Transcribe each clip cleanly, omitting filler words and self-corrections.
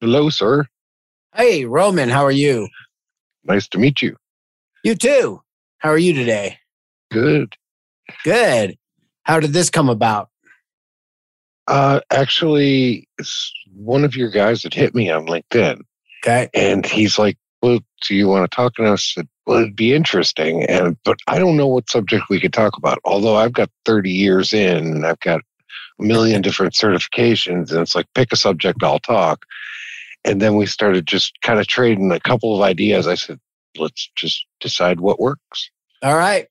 Hello, sir. Hey, Roman, how are you? Nice to meet you. You too. How are you today? Good. Good. How did this come about? Actually, it's one of your guys that hit me on LinkedIn. Okay. And he's like, well, do you want to talk? And I said, well, it'd be interesting. But I don't know what subject we could talk about. Although I've got 30 years in and I've got a million different certifications. And it's like, pick a subject, I'll talk. And then we started just kind of trading a couple of ideas. I said, let's just decide what works. All right.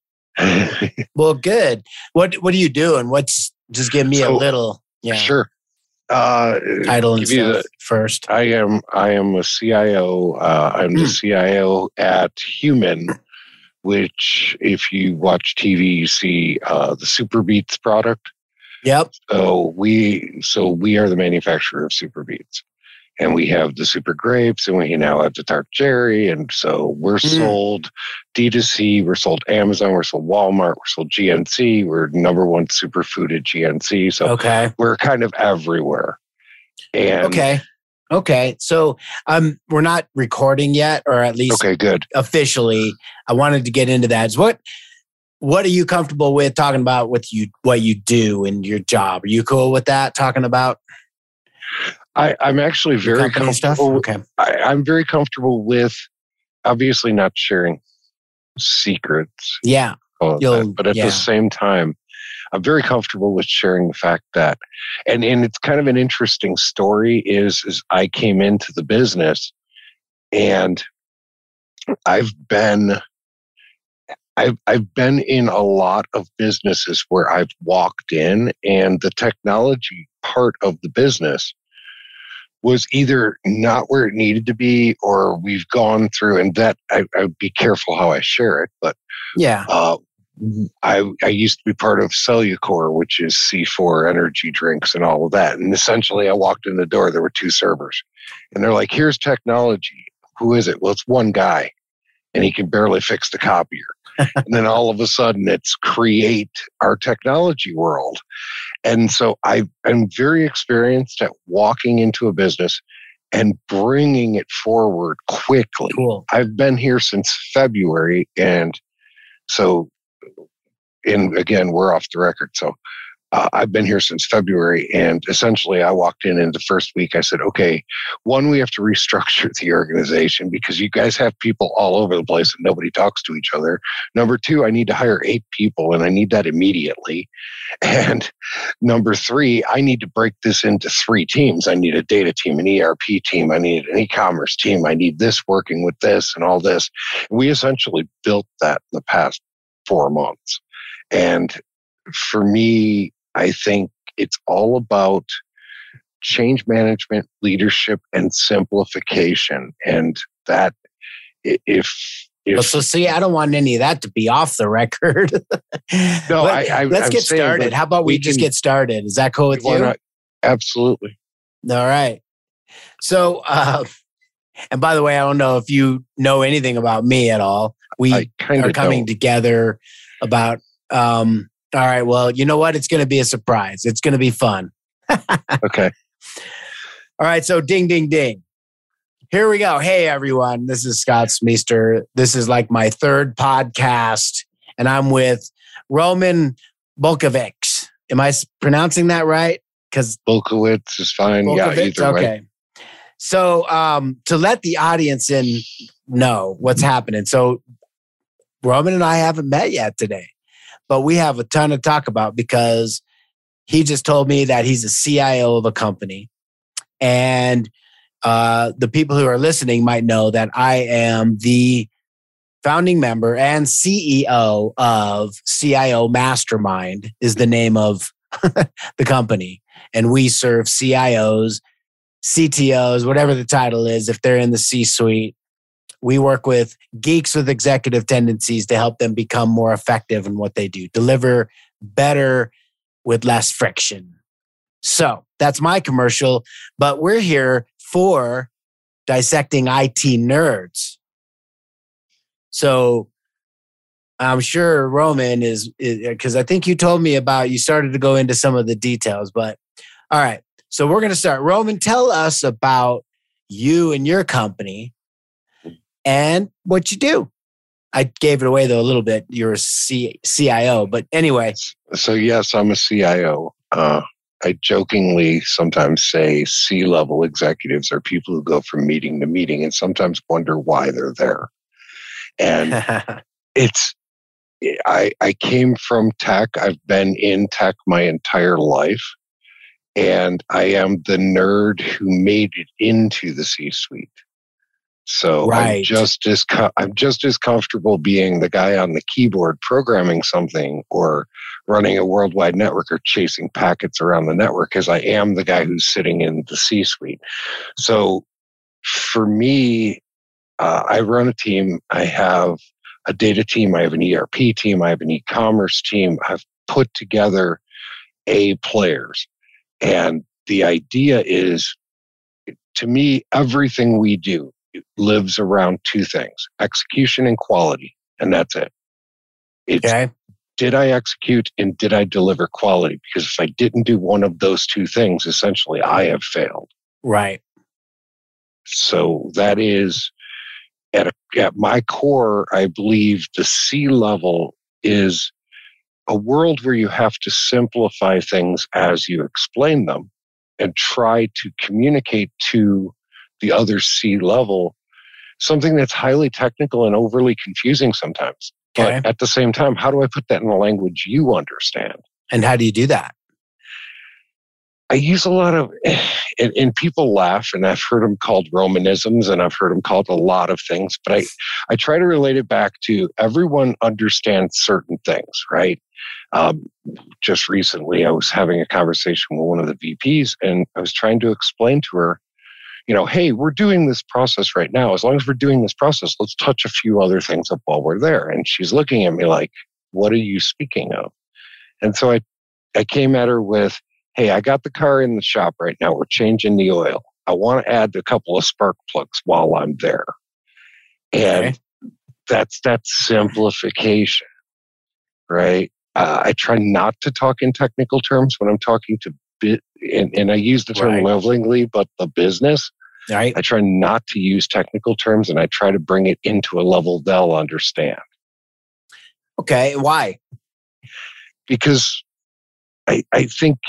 Well, good. What do you do? And what's, just give me a little. Yeah. Sure. Title and stuff first. I am a CIO. I'm the CIO at Human, which if you watch TV, you see the Superbeets product. Yep. So we are the manufacturer of Superbeets. And we have the Super Grapes, and we now have the Tart Cherry. And so we're sold D2C, we're sold Amazon, we're sold Walmart, we're sold GNC. We're number one superfood at GNC. So we're kind of everywhere. And Okay. So we're not recording yet, or at least officially. I wanted to get into that. What are you comfortable with talking about with you, what you do in your job? Are you cool with that, talking about? I'm actually very comfortable. Stuff? I'm very comfortable with obviously not sharing secrets. Yeah. But at the same time, I'm very comfortable with sharing the fact that, and it's kind of an interesting story is I came into the business and I've been in a lot of businesses where I've walked in and the technology part of the business was either not where it needed to be, or we've gone through, and that I'd be careful how I share it. But I used to be part of Cellucor, which is C4 energy drinks and all of that. And essentially, I walked in the door. There were two servers, and they're like, "Here's technology. Who is it?" Well, it's one guy, and he can barely fix the copier. And then all of a sudden, it's create our technology world. And so I'm very experienced at walking into a business and bringing it forward quickly. Cool. I've been here since February. And so, and again, we're off the record. So I've been here since February. And essentially, I walked in the first week, I said, okay, one, we have to restructure the organization because you guys have people all over the place and nobody talks to each other. Number two, I need to hire 8 people and I need that immediately. And number three, I need to break this into 3 teams. I need a data team, an ERP team. I need an e-commerce team. I need this working with this and all this. And we essentially built that in the past 4 months. And for me, I think it's all about change management, leadership, and simplification. And that, if I don't want any of that to be off the record. Let's get started. How about we just get started? Is that cool with you? Absolutely. All right. So, and by the way, I don't know if you know anything about me at all. We are coming together about. All right. Well, you know what? It's going to be a surprise. It's going to be fun. Okay. All right. So ding, ding, ding. Here we go. Hey, everyone. This is Scott Smeester. This is like my 3rd podcast, and I'm with Roman Bolkovich. Am I pronouncing that right? Because Bolkovich is fine. Bolkovich? Yeah, either way. Okay. So to let the audience in know what's happening. So Roman and I haven't met yet today. But we have a ton to talk about because he just told me that he's a CIO of a company. And the people who are listening might know that I am the founding member and CEO of CIO Mastermind is the name of the company. And we serve CIOs, CTOs, whatever the title is, if they're in the C-suite. We work with geeks with executive tendencies to help them become more effective in what they do, deliver better with less friction. So that's my commercial, but we're here for Dissecting IT Nerds. So I'm sure Roman is because I think you told me about, you started to go into some of the details, but all right. So we're going to start. Roman, tell us about you and your company and what you do. I gave it away though a little bit. You're a CIO, but anyway. So yes, I'm a CIO. I jokingly sometimes say C-level executives are people who go from meeting to meeting and sometimes wonder why they're there. And I came from tech. I've been in tech my entire life. And I am the nerd who made it into the C-suite. So right. I'm just as comfortable being the guy on the keyboard programming something or running a worldwide network or chasing packets around the network as I am the guy who's sitting in the C-suite. So for me, I run a team. I have a data team. I have an ERP team. I have an e-commerce team. I've put together A players. And the idea is, to me, everything we do lives around two things, execution and quality, and that's it. Did I execute and did I deliver quality? Because if I didn't do one of those two things, essentially, I have failed. Right. So that is, at my core, I believe the C-level is a world where you have to simplify things as you explain them and try to communicate to the other C-level something that's highly technical and overly confusing sometimes. Okay. But at the same time, how do I put that in a language you understand? And how do you do that? I use a lot of, and people laugh, and I've heard them called Romanisms, and I've heard them called a lot of things, but I try to relate it back to everyone understands certain things, right? Just recently, I was having a conversation with one of the VPs, and I was trying to explain to her, you know, hey, we're doing this process right now. As long as we're doing this process, let's touch a few other things up while we're there. And she's looking at me like, what are you speaking of? And so I came at her with, hey, I got the car in the shop right now. We're changing the oil. I want to add a couple of spark plugs while I'm there. And that's simplification, right? I try not to talk in technical terms when I'm talking to, and I use the term lovingly, but the business, right. I try not to use technical terms and I try to bring it into a level they'll understand. Okay, why? Because I think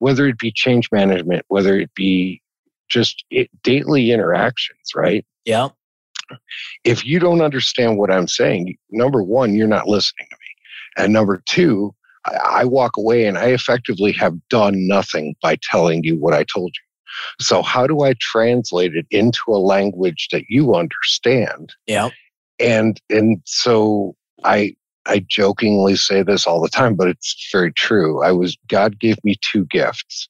whether it be change management, whether it be just daily interactions, right? Yeah. If you don't understand what I'm saying, number one, you're not listening to me. And number two, I walk away and I effectively have done nothing by telling you what I told you. So how do I translate it into a language that you understand? Yeah. And so I jokingly say this all the time, but it's very true. God gave me two gifts.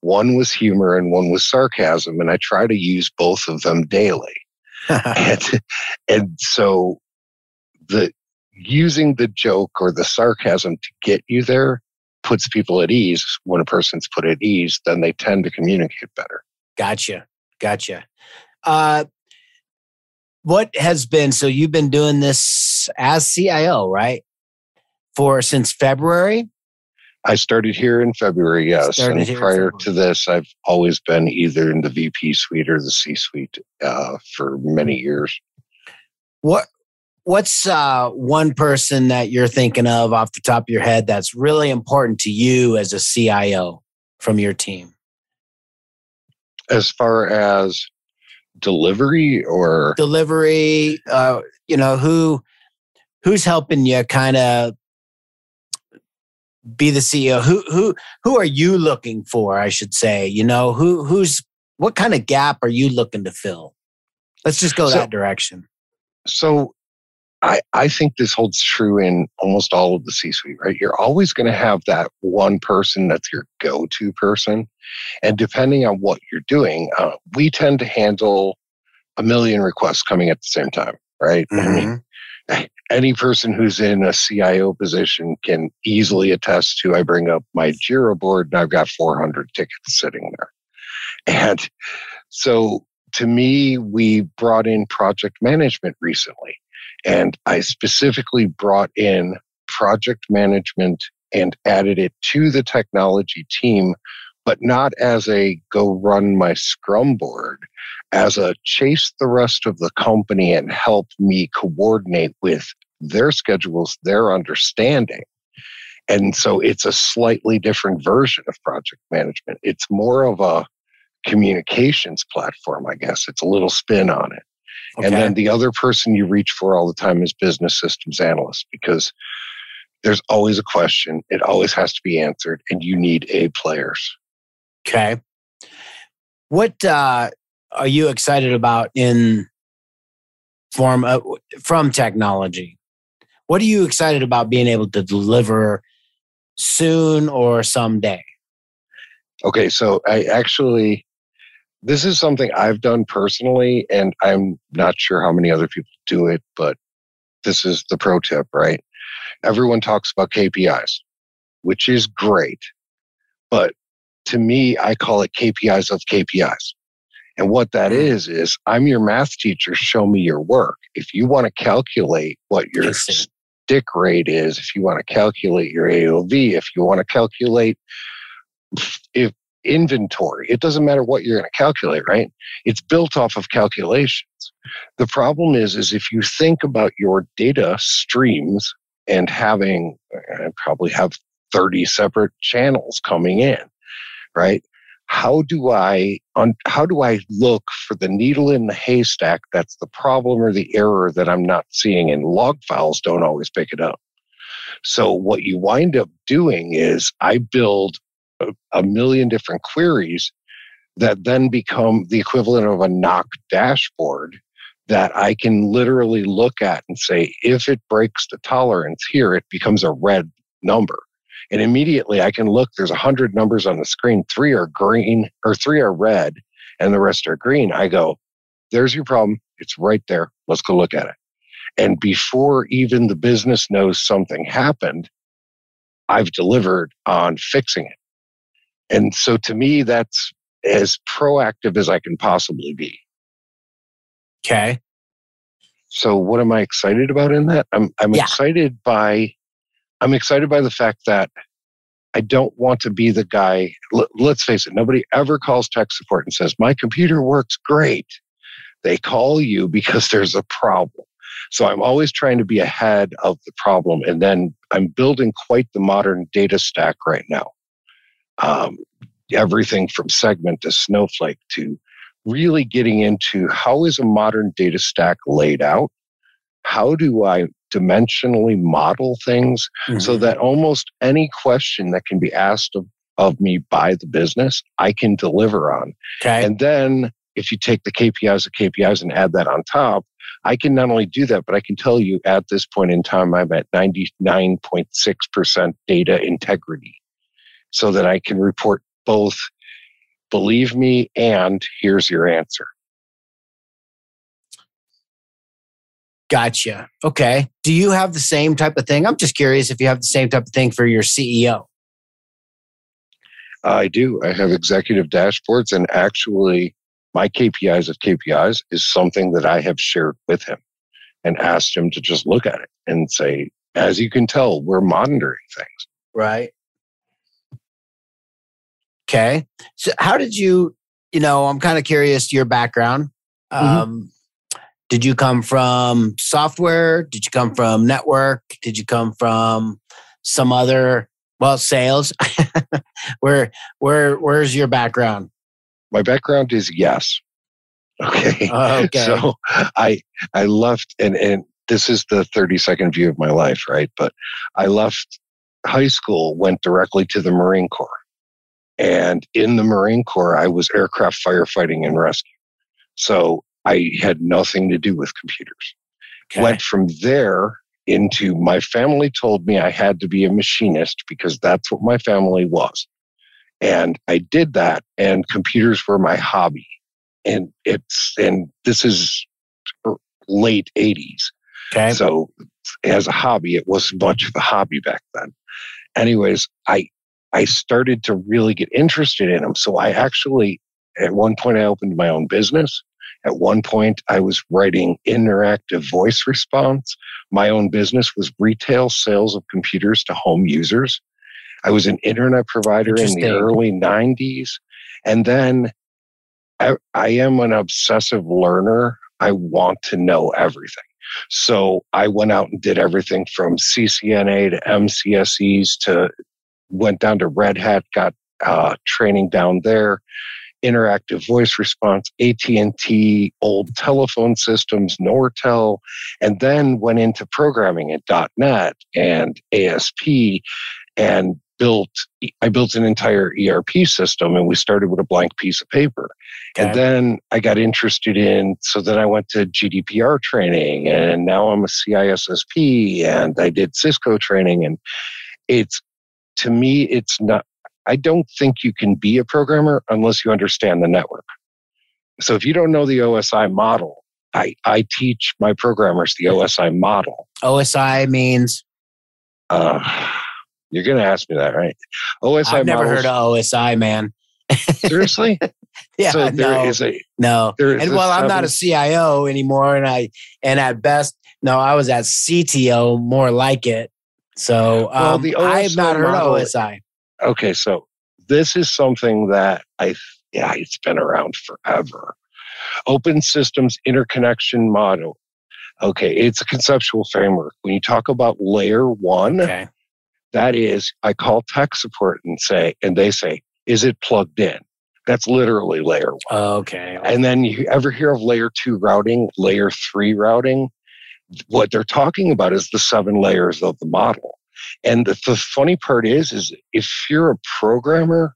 One was humor and one was sarcasm. And I try to use both of them daily. and so using the joke or the sarcasm to get you there puts people at ease. When a person's put at ease, then they tend to communicate better. Gotcha. So you've been doing this as CIO, right? Since February? I started here in February, yes. And prior to this, I've always been either in the VP suite or the C-suite for many years. What's one person that you're thinking of off the top of your head that's really important to you as a CIO from your team? As far as delivery, who's helping you kind of be the CEO? Who are you looking for? I should say, what kind of gap are you looking to fill? Let's just go that direction. So I think this holds true in almost all of the C-suite, right? You're always going to have that one person that's your go-to person. And depending on what you're doing, we tend to handle a million requests coming at the same time, right? Mm-hmm. I mean, any person who's in a CIO position can easily attest to, I bring up my Jira board and I've got 400 tickets sitting there. And so to me, we brought in project management recently. And I specifically brought in project management and added it to the technology team, but not as a go run my Scrum board, as a chase the rest of the company and help me coordinate with their schedules, their understanding. And so it's a slightly different version of project management. It's more of a communications platform, I guess. It's a little spin on it. Okay. And then the other person you reach for all the time is business systems analyst, because there's always a question. It always has to be answered, and you need A players. Okay. What are you excited about in form of, from technology? What are you excited about being able to deliver soon or someday? Okay, so I actually, this is something I've done personally, and I'm not sure how many other people do it, but this is the pro tip, right? Everyone talks about KPIs, which is great, but to me, I call it KPIs of KPIs. And what that is I'm your math teacher, show me your work. If you want to calculate what your stick rate is, if you want to calculate your AOV, if you want to calculate if inventory, it doesn't matter what you're going to calculate, right? It's built off of calculations. The problem is if you think about your data streams and having, I probably have 30 separate channels coming in, right? How do I look for the needle in the haystack that's the problem or the error that I'm not seeing? And log files don't always pick it up. So what you wind up doing is I build a million different queries that then become the equivalent of a knock dashboard that I can literally look at and say, if it breaks the tolerance here, it becomes a red number. And immediately I can look, there's 100 numbers on the screen, 3 are green or 3 are red and the rest are green. I go, there's your problem. It's right there. Let's go look at it. And before even the business knows something happened, I've delivered on fixing it. And so to me, that's as proactive as I can possibly be. Okay. So what am I excited about in that? I'm excited by the fact that I don't want to be the guy. Let's face it, nobody ever calls tech support and says, my computer works great. They call you because there's a problem. So I'm always trying to be ahead of the problem. And then I'm building quite the modern data stack right now. Everything from Segment to Snowflake to really getting into how is a modern data stack laid out? How do I dimensionally model things so that almost any question that can be asked of me by the business, I can deliver on. Okay. And then if you take the KPIs of KPIs and add that on top, I can not only do that, but I can tell you at this point in time, I'm at 99.6% data integrity so that I can report both, believe me, and here's your answer. Gotcha. Okay. Do you have the same type of thing? I'm just curious if you have the same type of thing for your CEO. I do. I have executive dashboards, and actually my KPIs of KPIs is something that I have shared with him and asked him to just look at it and say, as you can tell, we're monitoring things. Right. Okay. So how did you, I'm kind of curious to your background. Did you come from software? Did you come from network? Did you come from some other, sales? Where's your background? My background is yes. Okay. Okay. So I left, and this is the 30-second view of my life, right? But I left high school, went directly to the Marine Corps. And in the Marine Corps, I was aircraft firefighting and rescue. So I had nothing to do with computers. Okay. Went from there into, my family told me I had to be a machinist because that's what my family was. And I did that, and computers were my hobby. And this is late 80s. Okay. So as a hobby, it wasn't much of a hobby back then. Anyways, I started to really get interested in them. So I actually, at one point, I opened my own business. At one point, I was writing interactive voice response. My own business was retail sales of computers to home users. I was an internet provider in the early 90s. And then I am an obsessive learner. I want to know everything. So I went out and did everything from CCNA to MCSEs to went down to Red Hat, got training down there, interactive voice response, AT&T, old telephone systems, Nortel, and then went into programming at .NET and ASP and I built an entire ERP system, and we started with a blank piece of paper. Okay. And then I got interested in, so then I went to GDPR training, and now I'm a CISSP, and I did Cisco training. And it's, to me, it's not, I don't think you can be a programmer unless you understand the network. So if you don't know the OSI model, I teach my programmers the OSI model. OSI means? You're going to ask me that, right? OSI. I've never heard of OSI, man. Seriously? Yeah. So no. And well, I'm not a CIO anymore, and at best, no, I was at CTO, more like it. So I have not heard of OSI. Okay, so this is something that it's been around forever. Open Systems Interconnection Model. Okay, it's a conceptual framework. When you talk about layer one. Okay. That is, I call tech support and they say, is it plugged in? That's literally layer one. Okay. And then you ever hear of layer two routing, layer three routing? What they're talking about is the 7 layers of the model. And the funny part is if you're a programmer,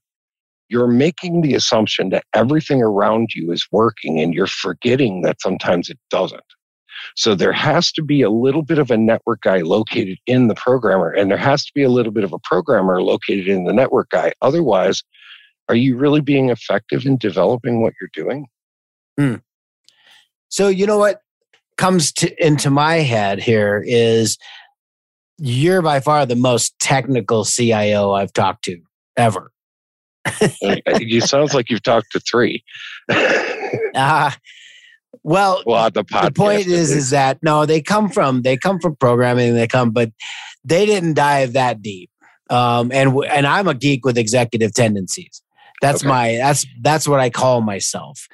you're making the assumption that everything around you is working and you're forgetting that sometimes it doesn't. So there has to be a little bit of a network guy located in the programmer, and there has to be a little bit of a programmer located in the network guy. Otherwise, are you really being effective in developing what you're doing? Mm. So you know what comes into my head here is you're by far the most technical CIO I've talked to ever. You sounds like you've talked to 3. Well, the point is that no, they come from programming. But they didn't dive that deep. And I'm a geek with executive tendencies. That's what I call myself.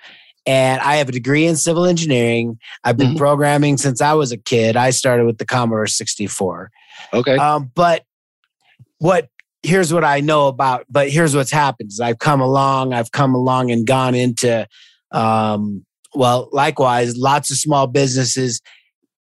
And I have a degree in civil engineering. I've been programming since I was a kid. I started with the Commodore 64. Okay. Here's what I know about. But here's what's happened: is I've come along and gone into. Well, likewise, lots of small businesses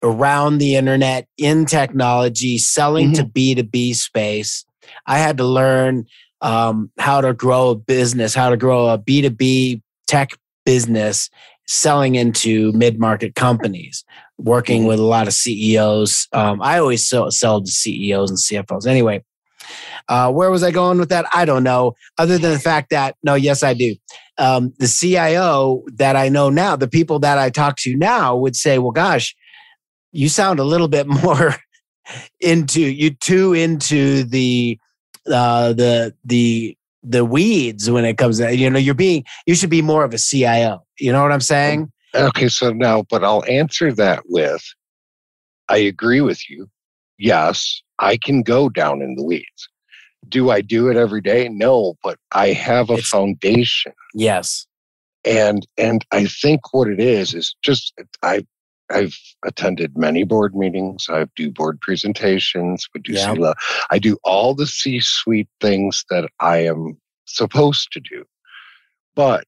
around the internet, in technology, selling to B2B space. I had to learn how to grow a business, how to grow a B2B tech business, selling into mid-market companies, working with a lot of CEOs. I always sell to CEOs and CFOs. Anyway, where was I going with that? I don't know. Other than the fact that, no, yes, I do. The CIO that I know now, the people that I talk to now would say, well, gosh, you sound a little bit more into the weeds when it comes to, you should be more of a CIO. You know what I'm saying? Okay. So now, but I'll answer that with, I agree with you. Yes, I can go down in the weeds. Do I do it every day? No, but I have a foundation. Yes. And I think what it is just, I've attended many board meetings. I do board presentations. We do CELA. I do all the C-suite things that I am supposed to do. But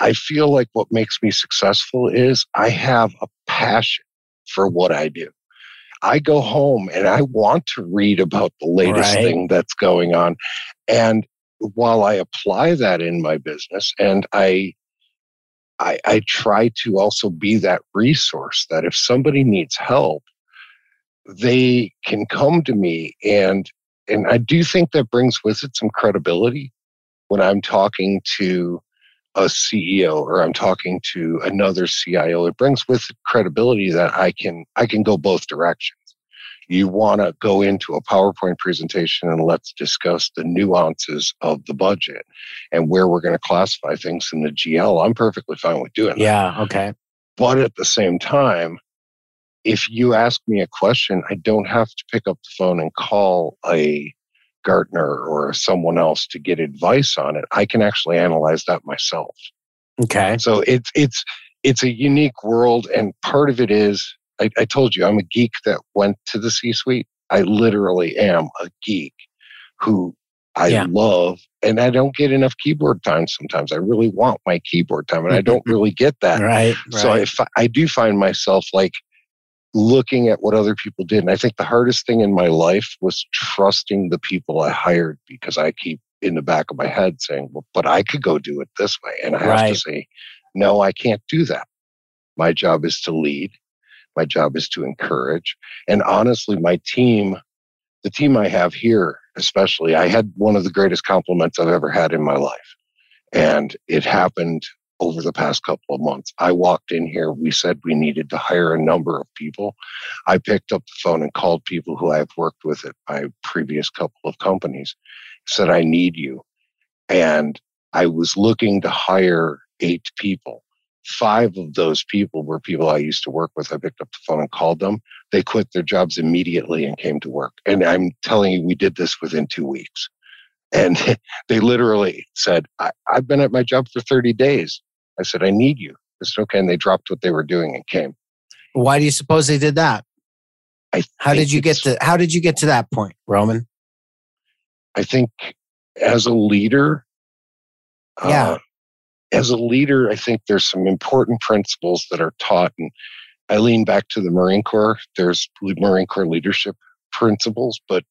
I feel like what makes me successful is I have a passion for what I do. I go home and I want to read about the latest thing that's going on. And while I apply that in my business, and I try to also be that resource that if somebody needs help, they can come to me. And I do think that brings with it some credibility when I'm talking to a CEO or I'm talking to another CIO. It brings with credibility that I can go both directions. You want to go into a PowerPoint presentation and let's discuss the nuances of the budget and where we're going to classify things in the GL. I'm perfectly fine with doing that. Yeah, okay. But at the same time, if you ask me a question, I don't have to pick up the phone and call a Gartner or someone else to get advice on it. I can actually analyze that myself. Okay. So it's a unique world, and part of it is, I told you, I'm a geek that went to the C-suite. I literally am a geek who I love, and I don't get enough keyboard time sometimes. I really want my keyboard time, and I don't really get that. Right. So I do find myself like looking at what other people did. And I think the hardest thing in my life was trusting the people I hired, because I keep in the back of my head saying, well, but I could go do it this way. And I have to say, no, I can't do that. My job is to lead. My job is to encourage. And honestly, my team, the team I have here, especially, I had one of the greatest compliments I've ever had in my life. And it happened over the past couple of months. I walked in here. We said we needed to hire a number of people. I picked up the phone and called people who I've worked with at my previous couple of companies, said, I need you. And I was looking to hire 8 people. 5 of those people were people I used to work with. I picked up the phone and called them. They quit their jobs immediately and came to work. And I'm telling you, we did this within 2 weeks. And they literally said, I've been at my job for 30 days. I said, I need you. I said, okay. And they dropped what they were doing and came. Why do you suppose they did that? How did you get to that point, Roman? I think as a leader, I think there's some important principles that are taught. And I lean back to the Marine Corps. There's Marine Corps leadership principles, but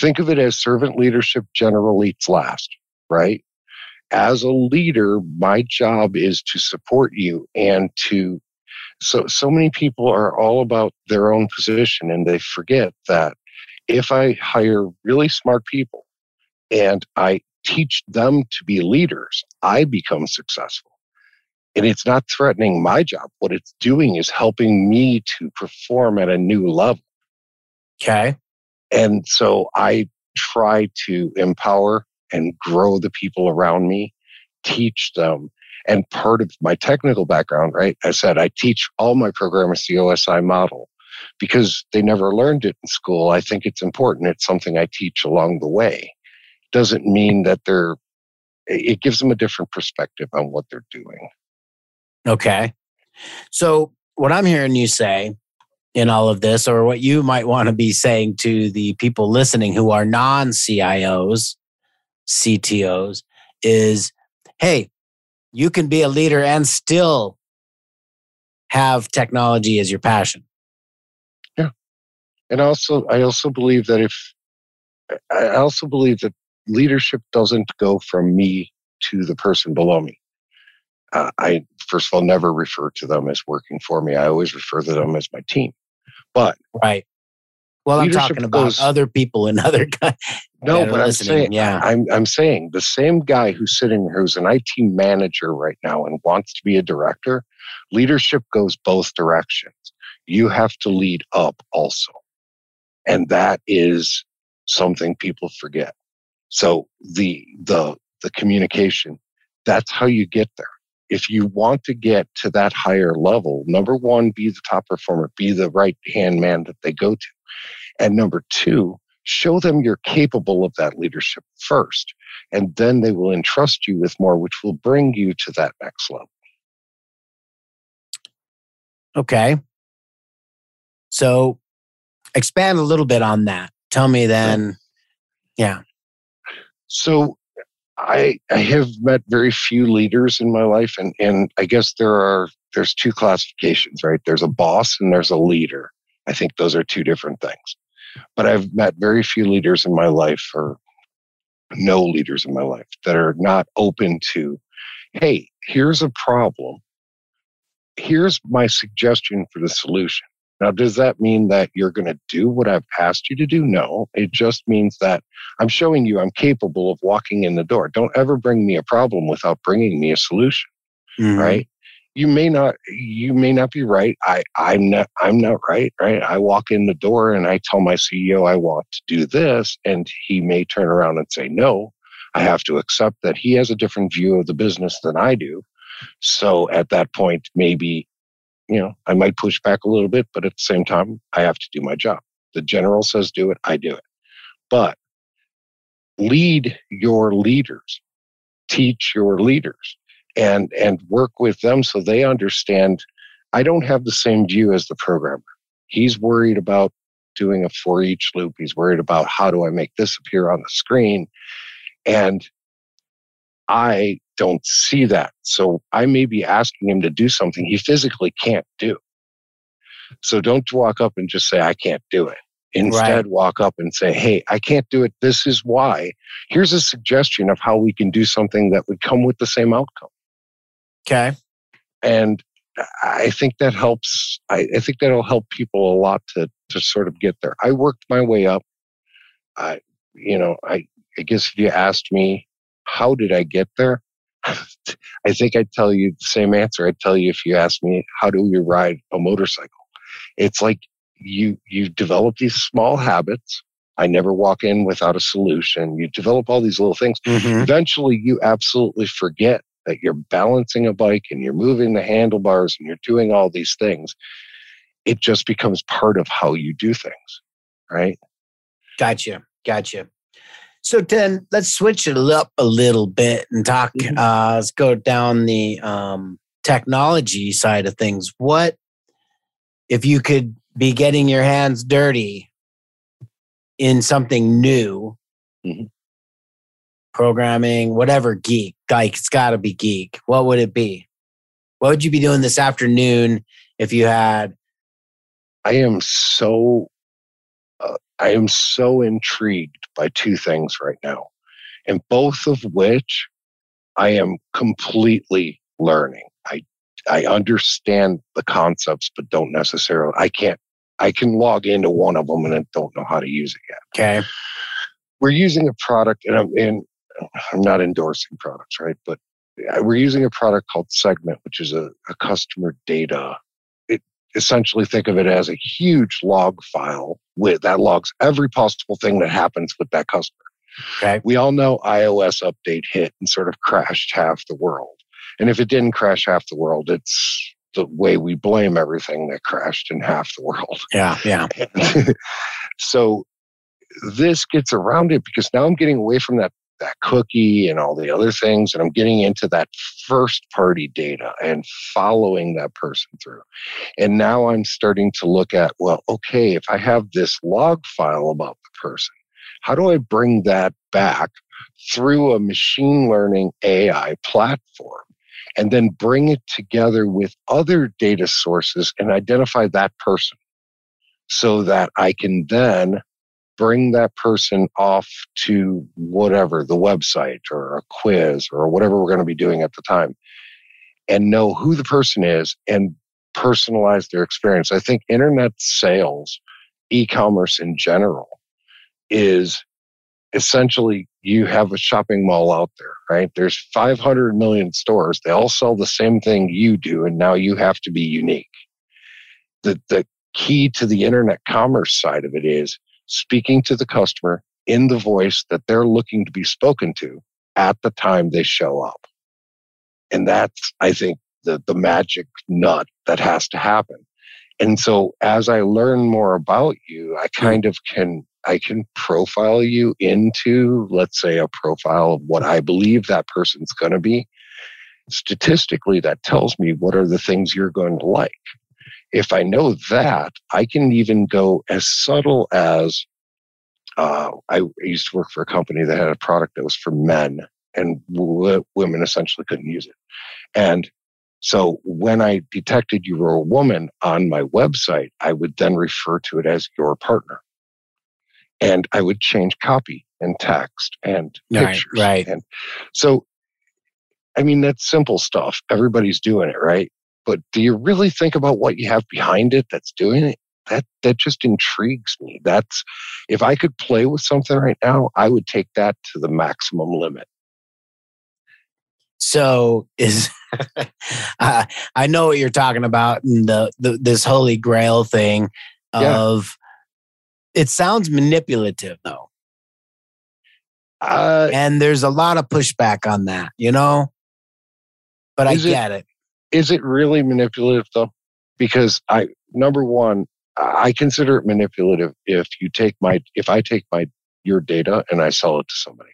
think of it as servant leadership, general leads last, right? As a leader, my job is to support you and to... So many people are all about their own position, and they forget that if I hire really smart people and I teach them to be leaders, I become successful. And it's not threatening my job. What it's doing is helping me to perform at a new level. Okay. And so I try to empower and grow the people around me, teach them. And part of my technical background, right? I said I teach all my programmers the OSI model because they never learned it in school. I think it's important. It's something I teach along the way. Doesn't mean that it gives them a different perspective on what they're doing. Okay. So what I'm hearing you say in all of this, or what you might want to be saying to the people listening who are non-CIOs, CTOs, is, hey, you can be a leader and still have technology as your passion. Yeah. And I also believe that leadership doesn't go from me to the person below me. I, first of all, never refer to them as working for me. I always refer to them as my team. But right. Well, I'm talking about other people in other guys. No, but I'm saying the same guy who's sitting here, who's an IT manager right now and wants to be a director, leadership goes both directions. You have to lead up also. And that is something people forget. So the communication, that's how you get there. If you want to get to that higher level, number one, be the top performer, be the right-hand man that they go to. And number two, show them you're capable of that leadership first, and then they will entrust you with more, which will bring you to that next level. Okay. So expand a little bit on that. Tell me then. Yeah. So I have met very few leaders in my life, and I guess there's two classifications, right? There's a boss and there's a leader. I think those are two different things. But I've met very few leaders in my life, or no leaders in my life, that are not open to, hey, here's a problem. Here's my suggestion for the solution. Now, does that mean that you're going to do what I've asked you to do? No, it just means that I'm showing you I'm capable of walking in the door. Don't ever bring me a problem without bringing me a solution, right? You may not be right. I'm not right, right? I walk in the door and I tell my CEO I want to do this, and he may turn around and say, no, I have to accept that he has a different view of the business than I do. So at that point, maybe, I might push back a little bit, but at the same time, I have to do my job. The general says do it, I do it. But lead your leaders, teach your leaders, and work with them so they understand I don't have the same view as the programmer. He's worried about doing a for each loop. He's worried about how do I make this appear on the screen? And I don't see that. So I may be asking him to do something he physically can't do. So don't walk up and just say, I can't do it. Instead, walk up and say, hey, I can't do it. This is why. Here's a suggestion of how we can do something that would come with the same outcome. Okay. And I think that helps. I think that'll help people a lot to sort of get there. I worked my way up. I guess if you asked me, how did I get there? I think I'd tell you the same answer. I'd tell you if you asked me, how do you ride a motorcycle? It's like, You develop these small habits. I never walk in without a solution. You develop all these little things. Mm-hmm. Eventually, you absolutely forget that you're balancing a bike and you're moving the handlebars and you're doing all these things. It just becomes part of how you do things, right? Gotcha. So then let's switch it up a little bit and talk. Mm-hmm. Let's go down the technology side of things. What if you could be getting your hands dirty in something new, mm-hmm. programming, whatever geek, like it's got to be geek. What would it be? What would you be doing this afternoon if you had? I am so intrigued by two things right now, and both of which I am completely learning. I understand the concepts, but don't necessarily, I can log into one of them and I don't know how to use it yet. Okay. We're using a product, and I'm not endorsing products, right? But we're using a product called Segment, which is a customer data. It essentially, think of it as a huge log file that logs every possible thing that happens with that customer. Okay. We all know iOS update hit and sort of crashed half the world. And if it didn't crash half the world, it's the way we blame everything that crashed in half the world. Yeah. So this gets around it because now I'm getting away from that cookie and all the other things, and I'm getting into that first-party data and following that person through. And now I'm starting to look at, well, okay, if I have this log file about the person, how do I bring that back through a machine learning AI platform? And then bring it together with other data sources and identify that person so that I can then bring that person off to whatever, the website or a quiz or whatever we're going to be doing at the time, and know who the person is and personalize their experience. I think internet sales, e-commerce in general, is essentially, you have a shopping mall out there, right? There's 500 million stores. They all sell the same thing you do, and now you have to be unique. The key to the internet commerce side of it is speaking to the customer in the voice that they're looking to be spoken to at the time they show up. And that's, I think, the magic nut that has to happen. And so as I learn more about you, I kind of can profile you into, let's say, a profile of what I believe that person's going to be. Statistically, that tells me what are the things you're going to like. If I know that, I can even go as subtle as, I used to work for a company that had a product that was for men, and women essentially couldn't use it. And so when I detected you were a woman on my website, I would then refer to it as your partner. And I would change copy and text and pictures. Right. And so, I mean, that's simple stuff. Everybody's doing it, right? But do you really think about what you have behind it that's doing it? That just intrigues me. That's, if I could play with something right now, I would take that to the maximum limit. So I know what you're talking about, and this holy grail thing of... It sounds manipulative, though. And there's a lot of pushback on that, you know? But I get it. Is it really manipulative, though? Because number one, I consider it manipulative if I take your data and I sell it to somebody.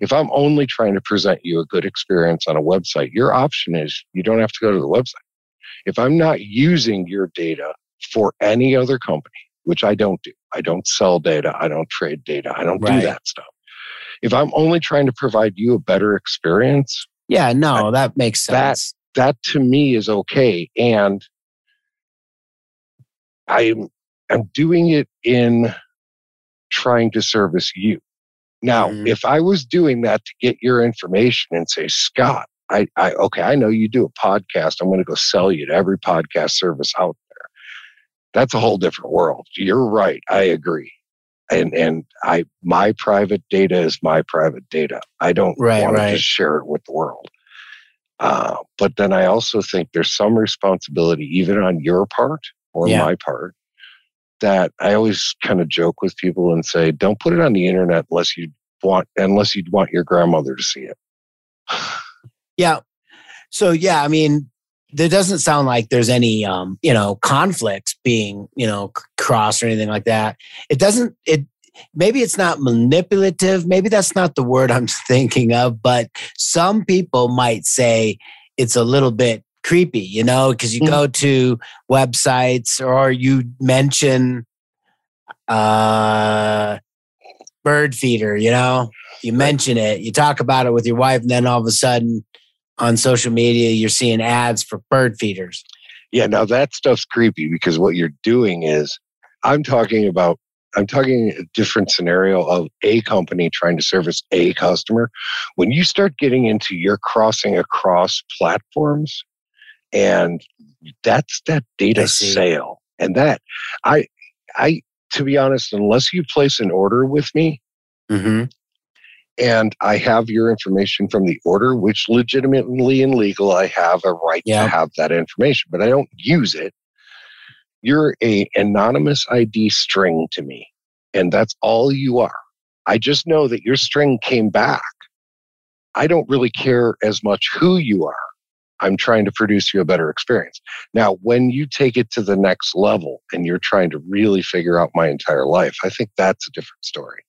If I'm only trying to present you a good experience on a website, your option is you don't have to go to the website. If I'm not using your data for any other company, which I don't do, I don't sell data, I don't trade data, I don't do that stuff. If I'm only trying to provide you a better experience, that makes sense. That to me is okay, and I'm doing it in trying to service you. Now, if I was doing that to get your information and say, Scott, I know you do a podcast. I'm going to go sell you to every podcast service out there. That's a whole different world. You're right. I agree. And my private data is my private data. I don't want to just share it with the world. But then I also think there's some responsibility, even on your part or my part, that I always kind of joke with people and say, don't put it on the internet unless you'd want your grandmother to see it. Yeah. So, I mean, there doesn't sound like there's any, conflicts being, crossed or anything like that. Maybe it's not manipulative. Maybe that's not the word I'm thinking of, but some people might say it's a little bit creepy, because you go to websites or you mention bird feeder, you mention it, you talk about it with your wife, and then all of a sudden on social media, you're seeing ads for bird feeders. Yeah, now that stuff's creepy because what you're doing is I'm talking a different scenario of a company trying to service a customer. When you start getting into your crossing across platforms, and that's that data sale. And that, I to be honest, unless you place an order with me, and I have your information from the order, which legitimately and legal, I have a right to have that information, but I don't use it. You're an anonymous ID string to me, and that's all you are. I just know that your string came back. I don't really care as much who you are. I'm trying to produce you a better experience. Now, when you take it to the next level and you're trying to really figure out my entire life, I think that's a different story.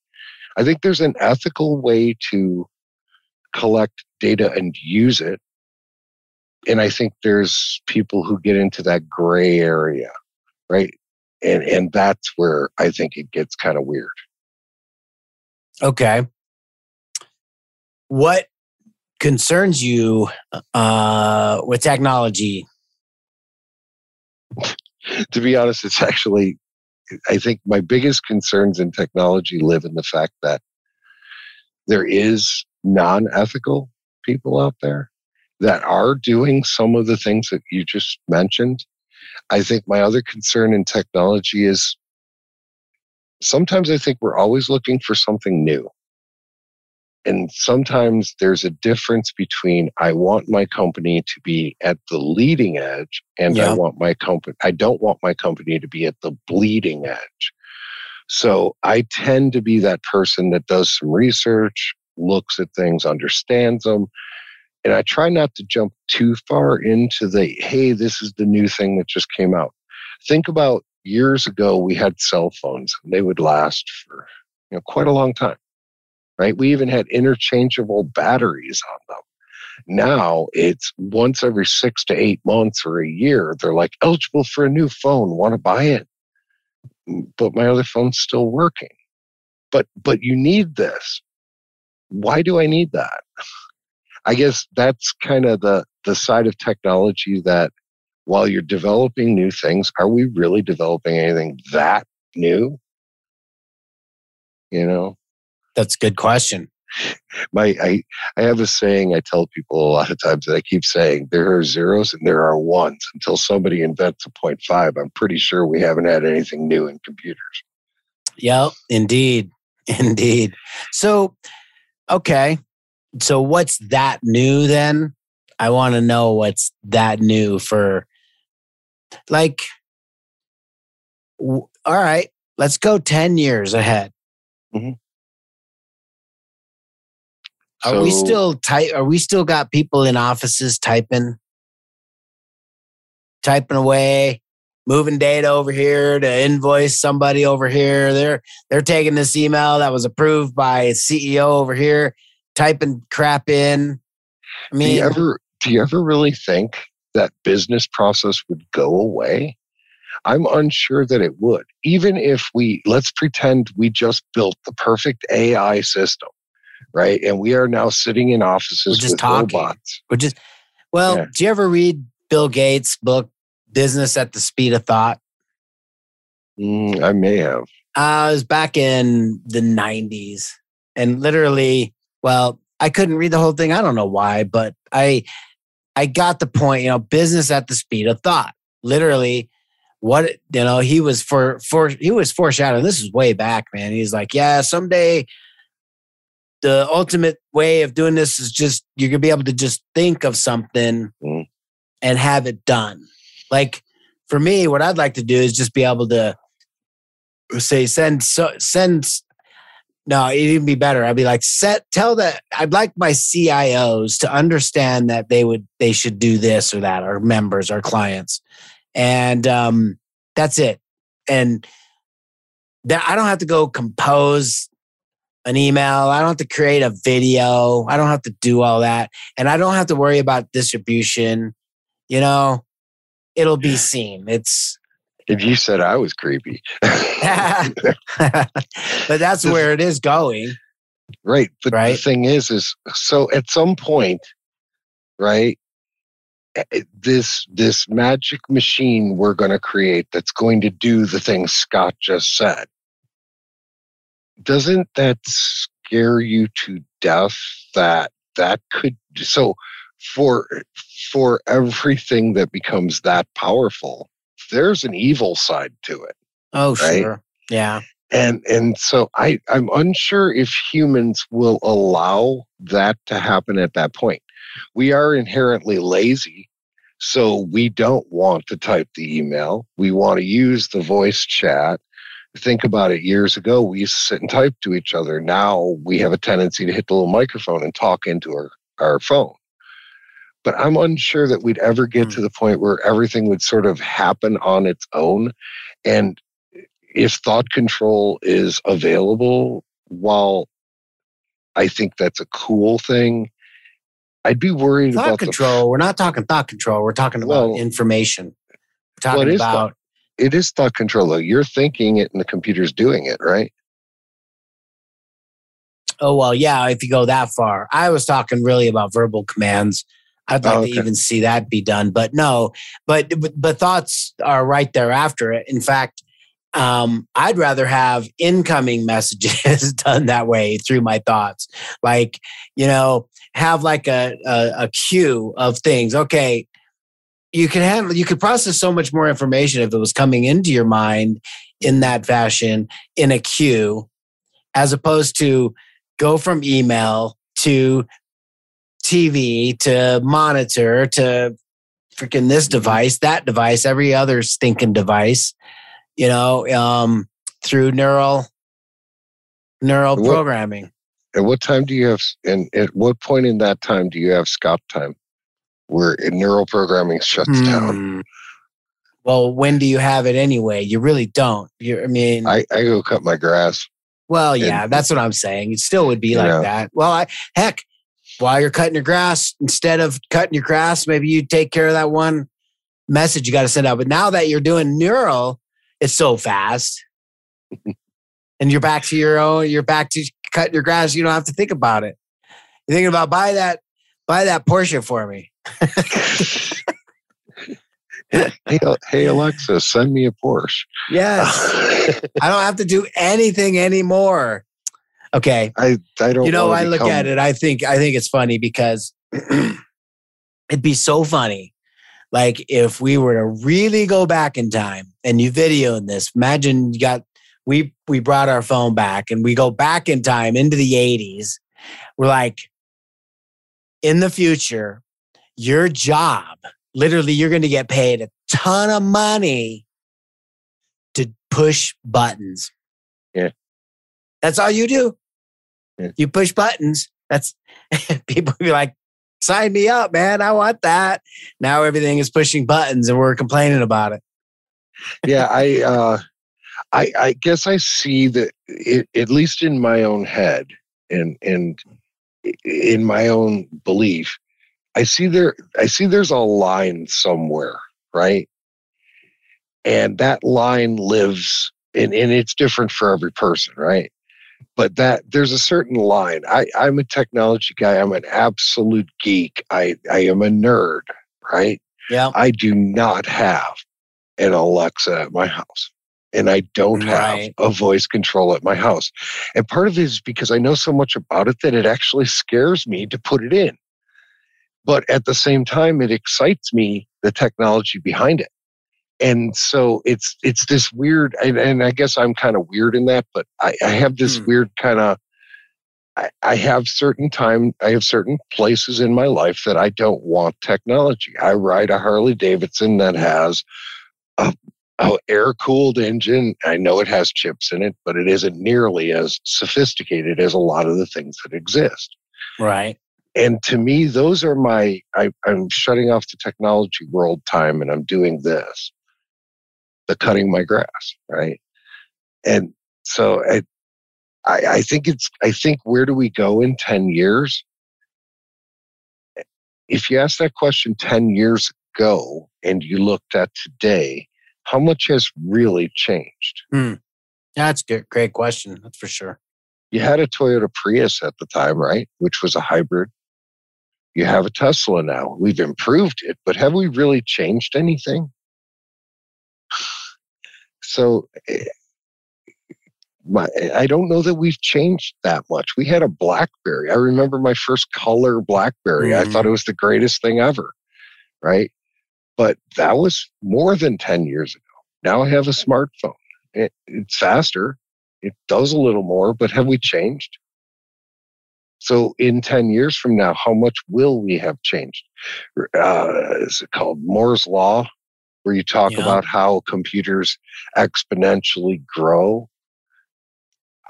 I think there's an ethical way to collect data and use it. And I think there's people who get into that gray area, right? And that's where I think it gets kind of weird. Okay. What concerns you with technology? To be honest, it's actually, I think my biggest concerns in technology live in the fact that there is non-ethical people out there that are doing some of the things that you just mentioned. I think my other concern in technology is sometimes I think we're always looking for something new. And sometimes there's a difference between I want my company to be at the leading edge and I don't want my company to be at the bleeding edge. So I tend to be that person that does some research, looks at things, understands them. And I try not to jump too far into the, hey, this is the new thing that just came out. Think about years ago, we had cell phones and they would last for quite a long time. Right? We even had interchangeable batteries on them. Now it's once every 6 to 8 months or a year, they're like eligible for a new phone, want to buy it. But my other phone's still working. But you need this. Why do I need that? I guess that's kind of the side of technology that while you're developing new things, are we really developing anything that new? That's a good question. I have a saying I tell people a lot of times that I keep saying, there are zeros and there are ones. Until somebody invents a 0.5, I'm pretty sure we haven't had anything new in computers. Yeah, indeed. So, okay. So what's that new then? I want to know what's that new for, like, all right, let's go 10 years ahead. Mm-hmm. So, are we still got people in offices typing away, moving data over here to invoice somebody over here? They're taking this email that was approved by CEO over here typing crap in. I mean, do you ever really think that business process would go away? I'm unsure that it would. Even if let's pretend we just built the perfect AI system, right? And we are now sitting in offices just with talking. Robots. Do you ever read Bill Gates' book, Business at the Speed of Thought? I may have. It was back in the 90s. And literally, I couldn't read the whole thing. I don't know why, but I got the point, business at the speed of thought. Literally, he was foreshadowing. This is way back, man. He's like, yeah, someday the ultimate way of doing this is just, you're going to be able to just think of something and have it done. Like, for me, what I'd like to do is just be able to say, it'd even be better. I'd be like, I'd like my CIOs to understand that they should do this or that, our members, our clients. And that's it. And that I don't have to go compose an email. I don't have to create a video. I don't have to do all that. And I don't have to worry about distribution. It'll be seen. If you said I was creepy. But that's where it is going. Right. But right? The thing is so at some point, right, this magic machine we're going to create that's going to do the things Scott just said, doesn't that scare you to death that could... So for everything that becomes that powerful, there's an evil side to it. Oh, right? Sure. Yeah. And so I'm unsure if humans will allow that to happen at that point. We are inherently lazy, so we don't want to type the email. We want to use the voice chat. Think about it. Years ago, we used to sit and type to each other. Now we have a tendency to hit the little microphone and talk into our phone. But I'm unsure that we'd ever get to the point where everything would sort of happen on its own. And if thought control is available, while I think that's a cool thing, I'd be worried about thought control. We're not talking thought control. We're talking about information. We're talking about... It is thought control, though. You're thinking it and the computer's doing it, right? Oh, well, yeah, if you go that far. I was talking really about verbal commands. I'd like to even see that be done, but no. But thoughts are right there after it. In fact, I'd rather have incoming messages done that way through my thoughts. Like, have like a queue of things. Okay, you could process so much more information if it was coming into your mind in that fashion in a queue, as opposed to go from email to TV to monitor to freaking this device, that device, every other stinking device, through neural programming. At what time do you have? And at what point in that time do you have Scott time, where neural programming shuts down? Well, when do you have it anyway? You really don't. I go cut my grass. Well, yeah, and that's what I'm saying. It still would be like that. Well, while you're cutting your grass, instead of cutting your grass, maybe you take care of that one message you got to send out. But now that you're doing neural, it's so fast, and you're back to you're back to cutting your grass. You don't have to think about it. You're thinking about buy that Porsche for me. Hey Alexa, send me a Porsche. Yes, I don't have to do anything anymore. Okay. I don't I look at it. I think it's funny because it'd be so funny. Like, if we were to really go back in time and you videoed this, imagine we brought our phone back and we go back in time into the 80s. We're like, in the future, your job, literally, you're going to get paid a ton of money to push buttons. Yeah. That's all you do. You push buttons. That's people be like, sign me up, man. I want that. Now everything is pushing buttons, and we're complaining about it. Yeah, I guess I see that, at least in my own head, and in my own belief, I see there's a line somewhere, right? And that line lives, and it's different for every person, right? But that there's a certain line. I'm a technology guy. I'm an absolute geek. I am a nerd, right? Yeah. I do not have an Alexa at my house. And I don't have a voice control at my house. And part of it is because I know so much about it that it actually scares me to put it in. But at the same time, it excites me, the technology behind it. And so it's this weird, and I guess I'm kind of weird in that, but I have this weird kind of, I have certain places in my life that I don't want technology. I ride a Harley-Davidson that has an air-cooled engine. I know it has chips in it, but it isn't nearly as sophisticated as a lot of the things that exist. Right. And to me, those are my, I'm shutting off the technology world time and I'm doing this. The cutting my grass, right? And so I think where do we go in 10 years? If you ask that question 10 years ago and you looked at today, how much has really changed? That's a great question. That's for sure. You had a Toyota Prius at the time, right? Which was a hybrid. You have a Tesla now. We've improved it, but have we really changed anything? So I don't know that we've changed that much. We had a BlackBerry. I remember my first color BlackBerry. I thought it was the greatest thing ever, right? But that was more than 10 years ago. Now I have a smartphone. It's faster. It does a little more, but have we changed? So in 10 years from now, how much will we have changed? Is it called Moore's Law, where you talk about how computers exponentially grow?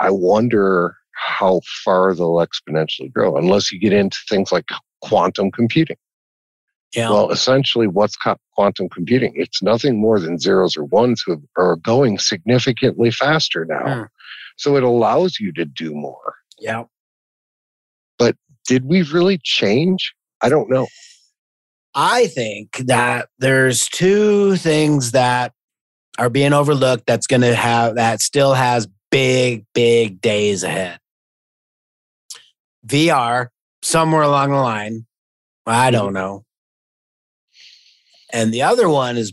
I wonder how far they'll exponentially grow, unless you get into things like quantum computing. Yeah. Well, essentially, what's quantum computing? It's nothing more than zeros or ones who are going significantly faster now. So it allows you to do more. Yeah. But did we really change? I don't know. I think that there's two things that are being overlooked that still has big, big days ahead. VR, somewhere along the line. I don't know. And the other one is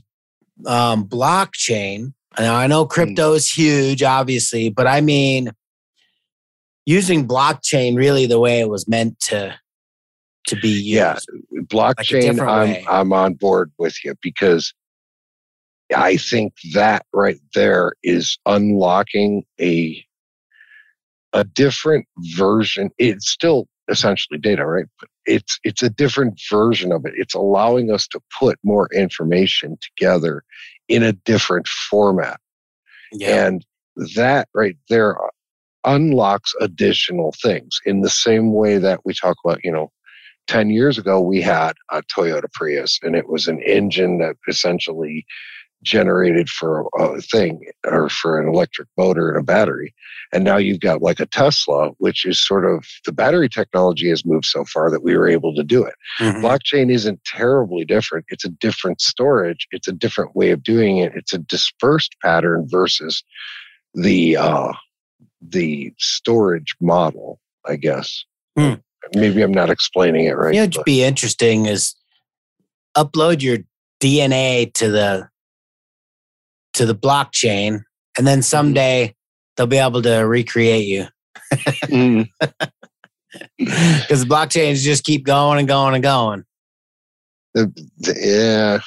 blockchain. Now, I know crypto is huge, obviously, but I mean, using blockchain really the way it was meant to be used. Yeah, blockchain, like I'm on board with you, because I think that right there is unlocking a different version. It's still essentially data, right? But it's a different version of it. It's allowing us to put more information together in a different format. Yeah. And that right there unlocks additional things in the same way that we talk about, 10 years ago, we had a Toyota Prius and it was an engine that essentially generated for a thing or for an electric motor and a battery. And now you've got like a Tesla, which is sort of the battery technology has moved so far that we were able to do it. Blockchain isn't terribly different. It's a different storage. It's a different way of doing it. It's a dispersed pattern versus the storage model, I guess. Maybe I'm not explaining it right. It'd be interesting is upload your DNA to the blockchain, and then someday they'll be able to recreate you. Because blockchains just keep going and going and going. Yeah.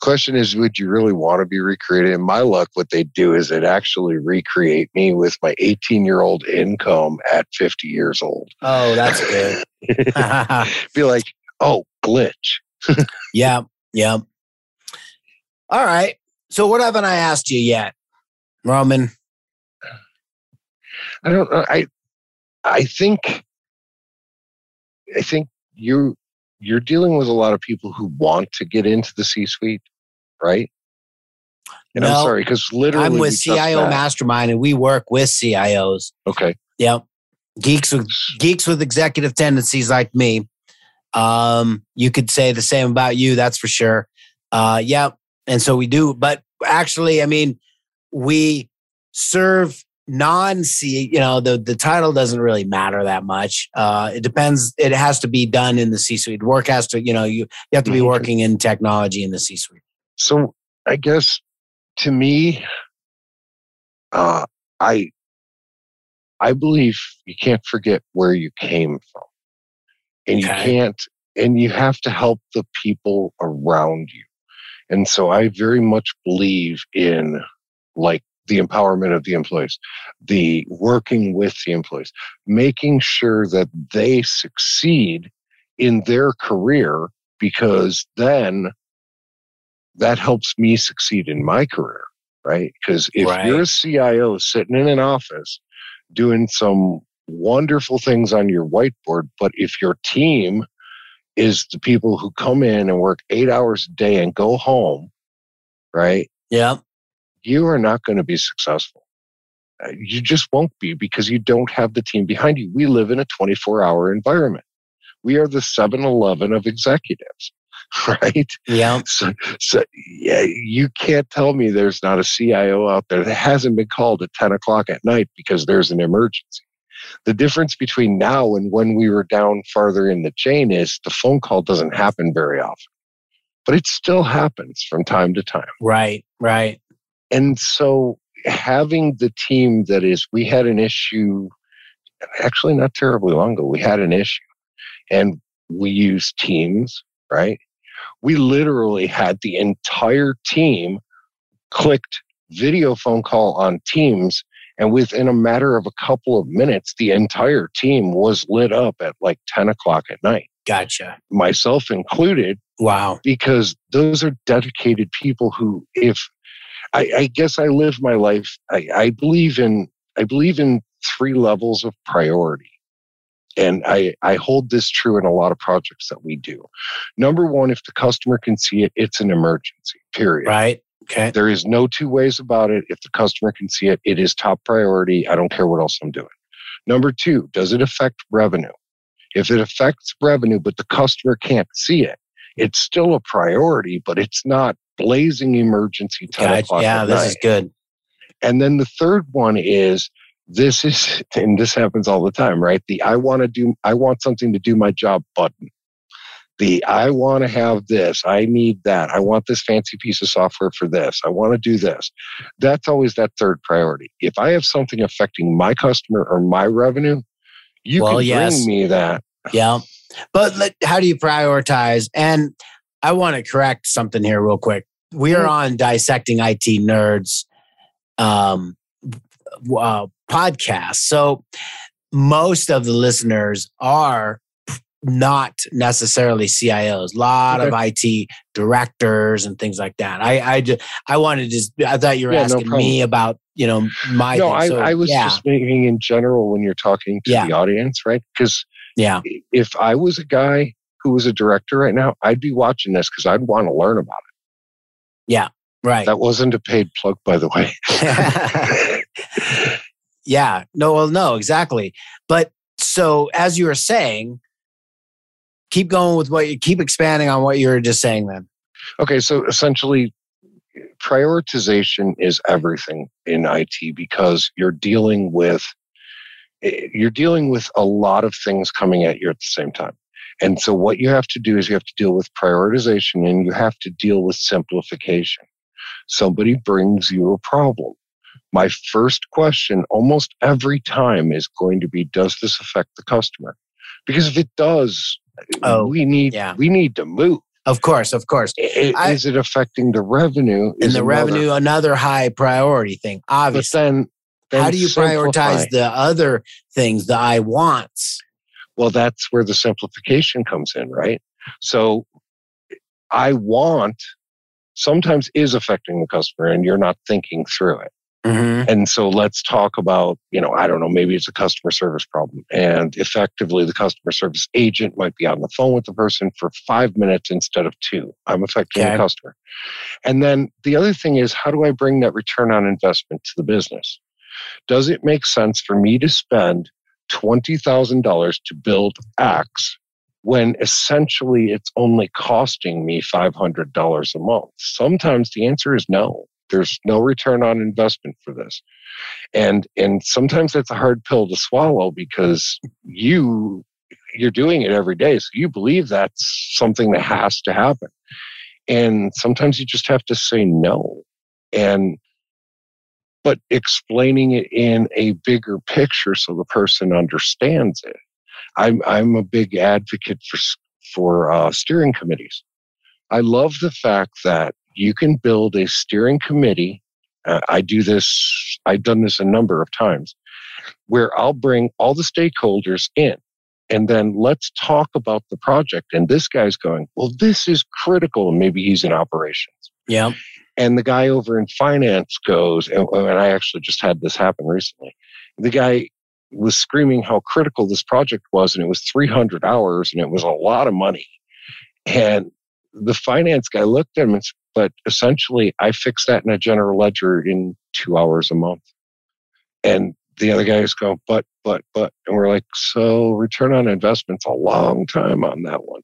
Question is, would you really want to be recreated? In my luck, what they do is they'd actually recreate me with my 18-year-old income at 50 years old. Oh, that's good. Be like, oh, glitch. Yeah. All right. So what haven't I asked you yet, Roman? I don't know. I think you're dealing with a lot of people who want to get into the C-suite, right? And I'm sorry, because literally I'm with CIO Mastermind and we work with CIOs. Okay. Yep. Geeks with executive tendencies like me. You could say the same about you, that's for sure. Yeah. And so we do, but actually, I mean, we serve non-C, the title doesn't really matter that much. It depends. It has to be done in the C-suite. Work has to, you have to be working in technology in the C-suite. So I guess to me, I believe you can't forget where you came from. And you can't, and you have to help the people around you. And so I very much believe in like the empowerment of the employees, the working with the employees, making sure that they succeed in their career, because then that helps me succeed in my career, right? Because if you're a CIO sitting in an office doing some wonderful things on your whiteboard, but if your team is the people who come in and work 8 hours a day and go home, right? Yeah. You are not going to be successful. You just won't be, because you don't have the team behind you. We live in a 24-hour environment. We are the 7-Eleven of executives, right? Yeah. So yeah, you can't tell me there's not a CIO out there that hasn't been called at 10 o'clock at night because there's an emergency. The difference between now and when we were down farther in the chain is the phone call doesn't happen very often, but it still happens from time to time. Right. And so having the team that is, we had an issue, actually not terribly long ago, we had an issue and we used Teams, right? We literally had the entire team clicked video phone call on Teams. And within a matter of a couple of minutes, the entire team was lit up at like 10 o'clock at night. Gotcha. Myself included. Wow. Because those are dedicated people who, if I guess I live my life, I believe in three levels of priority. And I hold this true in a lot of projects that we do. Number one, if the customer can see it, it's an emergency, period. Right. Okay. There is no two ways about it. If the customer can see it, it is top priority. I don't care what else I'm doing. Number two, does it affect revenue? If it affects revenue, but the customer can't see it, it's still a priority, but it's not blazing emergency 10 o'clock at night. Yeah, this is good. And then the third one is, this is, and this happens all the time, right? The I want something to do my job button. The I want to have this, I need that, I want this fancy piece of software for this, I want to do this. That's always that third priority. If I have something affecting my customer or my revenue, you can bring me that. Yeah. But how do you prioritize? And I want to correct something here real quick. We are on Dissecting IT Nerds podcast. So most of the listeners are not necessarily CIOs, a lot of IT directors and things like that. I thought you were asking me about, my. No, thing. So, I was just thinking in general when you're talking to the audience, right? Because if I was a guy who was a director right now, I'd be watching this because I'd want to learn about it. Yeah, right. That wasn't a paid plug, by the way. No, exactly. But so as you were saying, keep going with what you keep expanding on what you were just saying then. Okay. So essentially, prioritization is everything in IT, because you're dealing with a lot of things coming at you at the same time. And so what you have to do is you have to deal with prioritization, and you have to deal with simplification. Somebody brings you a problem. My first question almost every time is going to be, does this affect the customer? Because if it does, we need to move. Of course. Is it affecting the revenue? Another high priority thing, obviously. But then how do you prioritize the other things, the I wants? Well, that's where the simplification comes in, right? So I want sometimes is affecting the customer and you're not thinking through it. Mm-hmm. And so let's talk about, I don't know, maybe it's a customer service problem. And effectively, the customer service agent might be on the phone with the person for 5 minutes instead of 2. I'm affecting the customer. And then the other thing is, how do I bring that return on investment to the business? Does it make sense for me to spend $20,000 to build X when essentially it's only costing me $500 a month? Sometimes the answer is no. There's no return on investment for this. And sometimes that's a hard pill to swallow because you're doing it every day. So you believe that's something that has to happen. And sometimes you just have to say no. But explaining it in a bigger picture so the person understands it. I'm a big advocate for steering committees. I love the fact that you can build a steering committee. I've done this a number of times, where I'll bring all the stakeholders in and then let's talk about the project. And this guy's going, well, this is critical. And maybe he's in operations. Yeah. And the guy over in finance goes, and I actually just had this happen recently. The guy was screaming how critical this project was, and it was 300 hours, and it was a lot of money. And the finance guy looked at him, but essentially, I fixed that in a general ledger in 2 hours a month. And the other guy is going, but. And we're like, so return on investment's a long time on that one.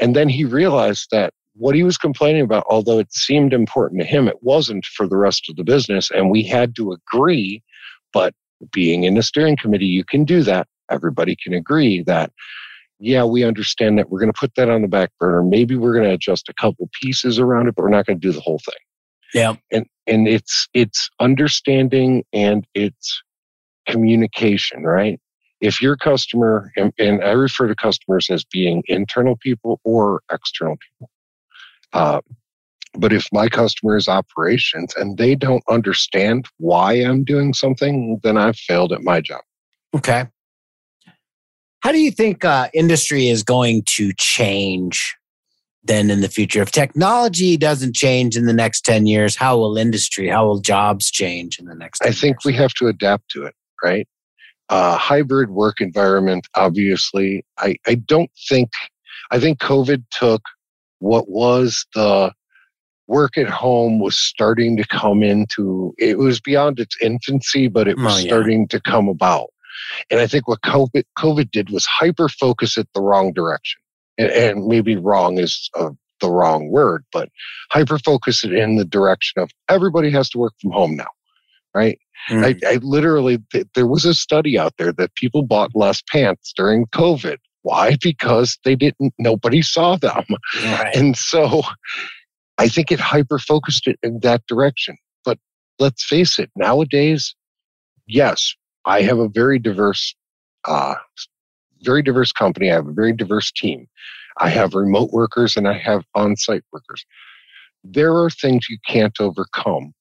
And then he realized that what he was complaining about, although it seemed important to him, it wasn't for the rest of the business. And we had to agree, but being in a steering committee, you can do that. Everybody can agree that, yeah, we understand that we're going to put that on the back burner. Maybe we're going to adjust a couple pieces around it, but we're not going to do the whole thing. Yeah. And it's understanding and it's communication, right? If your customer, and I refer to customers as being internal people or external people. But if my customer is operations and they don't understand why I'm doing something, then I've failed at my job. Okay. How do you think industry is going to change then in the future? If technology doesn't change in the next 10 years, how will jobs change in the next 10 years? I think we have to adapt to it, right? Hybrid work environment, obviously. I think COVID took what was the work at home was starting to come into, it was beyond its infancy, but it was starting to come about. And I think what COVID did was hyper-focus it the wrong direction. And maybe wrong is the wrong word, but hyper-focus it in the direction of everybody has to work from home now, right? Mm. I literally, there was a study out there that people bought less pants during COVID. Why? Because nobody saw them. Right. And so I think it hyper-focused it in that direction. But let's face it, nowadays, yes, I have a very diverse company. I have a very diverse team. I have remote workers and I have on-site workers. There are things you can't overcome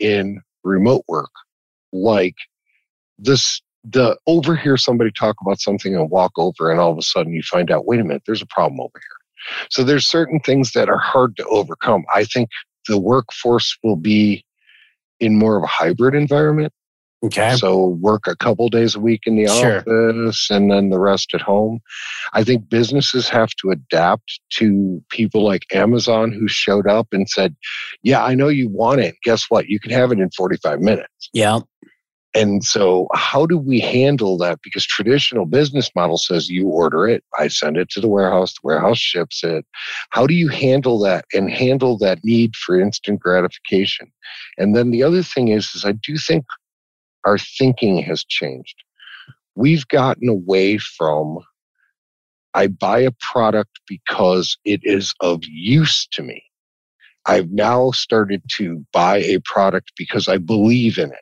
in remote work, like this. The overhear somebody talk about something and walk over, and all of a sudden you find out, wait a minute, there's a problem over here. So there's certain things that are hard to overcome. I think the workforce will be in more of a hybrid environment. Okay. So work a couple days a week in the office and then the rest at home. I think businesses have to adapt to people like Amazon who showed up and said, yeah, I know you want it. Guess what? You can have it in 45 minutes. Yeah. And so how do we handle that? Because traditional business model says you order it, I send it to the warehouse ships it. How do you handle that and handle that need for instant gratification? And then the other thing is I do think our thinking has changed. We've gotten away from, I buy a product because it is of use to me. I've now started to buy a product because I believe in it.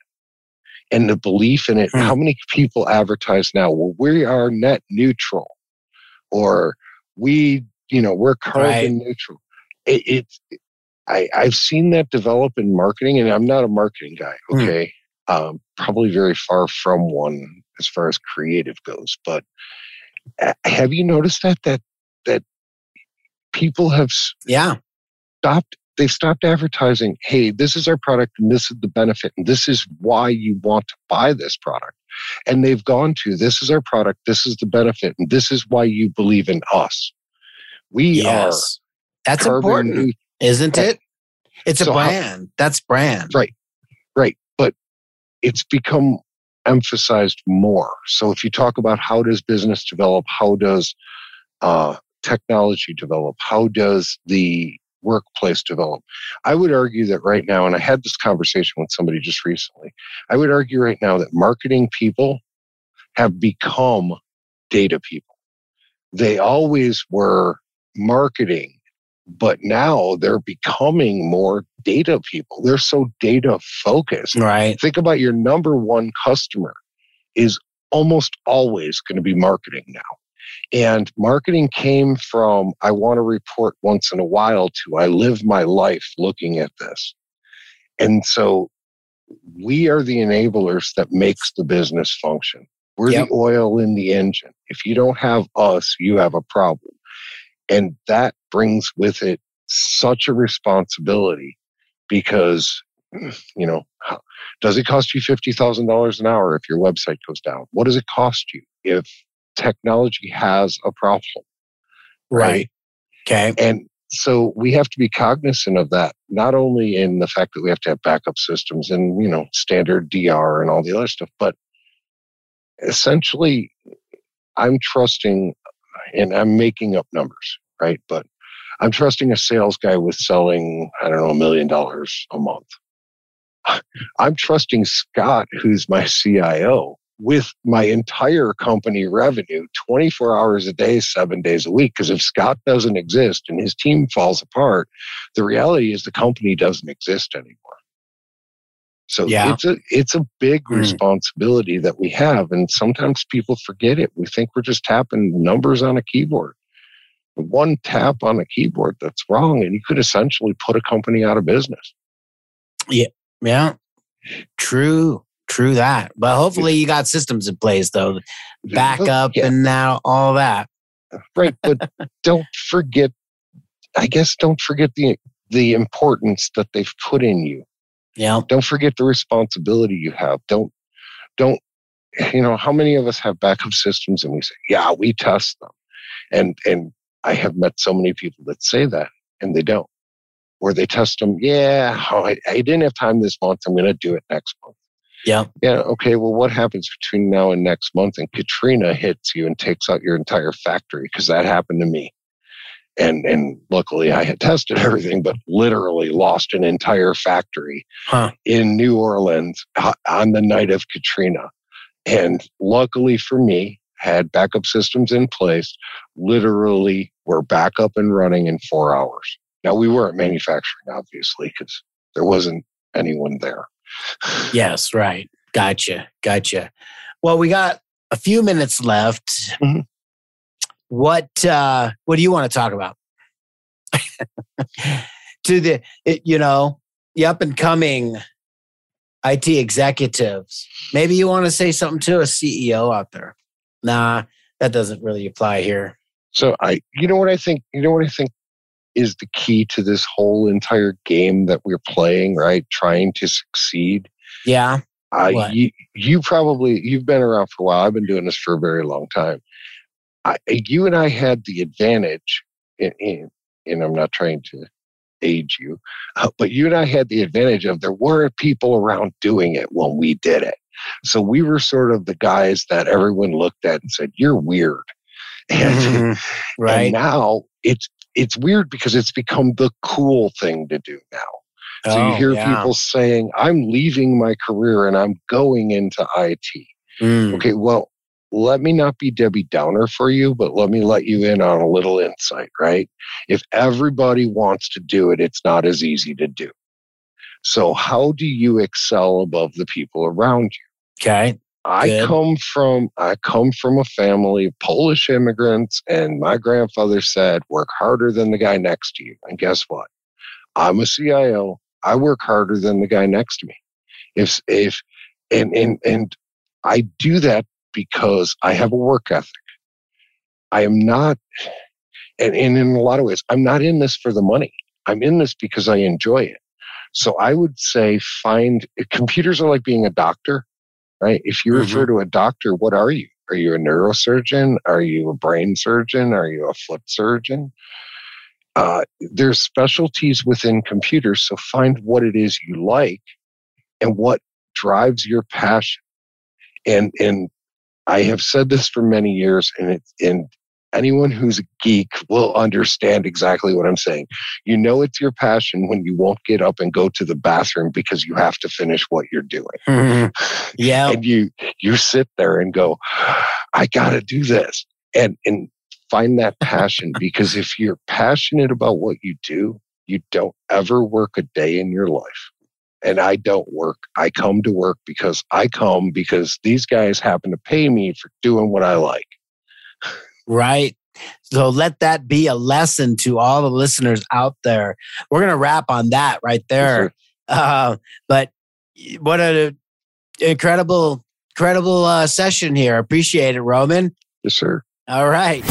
And the belief in it, how many people advertise now? Well, we are net neutral, or we're carbon neutral. I've seen that develop in marketing, and I'm not a marketing guy, okay? Probably very far from one as far as creative goes. But have you noticed that people have stopped? They've stopped advertising, hey, this is our product and this is the benefit and this is why you want to buy this product. And they've gone to, this is our product, this is the benefit, and this is why you believe in us. We are. That's important, isn't it? It's a brand. That's brand. Right. But it's become emphasized more. So if you talk about how does business develop, how does technology develop, how does the workplace develop, I would argue that right now, and I had this conversation with somebody just recently, I would argue right now that marketing people have become data people. They always were marketing, but now they're becoming more data people. They're so data focused. Right. Think about your number one customer is almost always going to be marketing now. And marketing came from, I want to report once in a while to, I live my life looking at this. And so we are the enablers that makes the business function. We're the oil in the engine. If you don't have us, you have a problem. And that brings with it such a responsibility because, you know, does it cost you $50,000 an hour if your website goes down? What does it cost you if technology has a problem? Right. Okay. And so we have to be cognizant of that, not only in the fact that we have to have backup systems and, you know, standard DR and all the other stuff, but essentially I'm trusting, and I'm making up numbers, right? But I'm trusting a sales guy with selling, I don't know, $1 million a month. I'm trusting Scott, who's my CIO, with my entire company revenue 24 hours a day, 7 days a week. Because if Scott doesn't exist and his team falls apart, the reality is the company doesn't exist anymore. So it's a big responsibility that we have. And sometimes people forget it. We think we're just tapping numbers on a keyboard. One tap on a keyboard that's wrong, and you could essentially put a company out of business. Yeah. True that. But hopefully you got systems in place, though. Backup and now all that. Right. But don't forget the importance that they've put in you. Yeah. Don't forget the responsibility you have. Don't, you know, how many of us have backup systems and we say, yeah, we test them. And I have met so many people that say that and they don't. Or they test them, I didn't have time this month. I'm going to do it next month. Yeah. Okay. Well, what happens between now and next month? And Katrina hits you and takes out your entire factory, because that happened to me. And luckily I had tested everything, but literally lost an entire factory in New Orleans on the night of Katrina. And luckily for me, had backup systems in place, literally were back up and running in 4 hours. Now, we weren't manufacturing, obviously, because there wasn't anyone there. Yes, right. Gotcha. Well, we got a few minutes left. Mm-hmm. What do you want to talk about? To the, you know, the up and coming IT executives. Maybe you want to say something to a CEO out there. Nah, that doesn't really apply here. So you know what I think is the key to this whole entire game that we're playing, right? Trying to succeed. Yeah. You've been around for a while. I've been doing this for a very long time. You and I had the advantage, and I'm not trying to age you, but you and I had the advantage of there were people around doing it when we did it. So we were sort of the guys that everyone looked at and said, you're weird. And, right. And now it's weird because it's become the cool thing to do now. So you hear people saying, I'm leaving my career and I'm going into IT. Okay, well, let me not be Debbie Downer for you, but let me let you in on a little insight, right? If everybody wants to do it, it's not as easy to do. So how do you excel above the people around you? Okay. I come from a family of Polish immigrants, and my grandfather said, work harder than the guy next to you. And guess what? I'm a CIO. I work harder than the guy next to me. And I do that because I have a work ethic. I am not, and in a lot of ways, I'm not in this for the money. I'm in this because I enjoy it. So I would say computers are like being a doctor, right? If you refer to a doctor, what are you? Are you a neurosurgeon? Are you a brain surgeon? Are you a foot surgeon? There's specialties within computers. So find what it is you like and what drives your passion. And I have said this for many years, and anyone who's a geek will understand exactly what I'm saying. You know it's your passion when you won't get up and go to the bathroom because you have to finish what you're doing. Mm-hmm. Yeah. And you sit there and go, I got to do this. And find that passion, because if you're passionate about what you do, you don't ever work a day in your life. And I don't work. I come to work because these guys happen to pay me for doing what I like. Right. So let that be a lesson to all the listeners out there. We're going to wrap on that right there. Sure. But what an incredible session here. Appreciate it, Roman. Yes, sir. All right.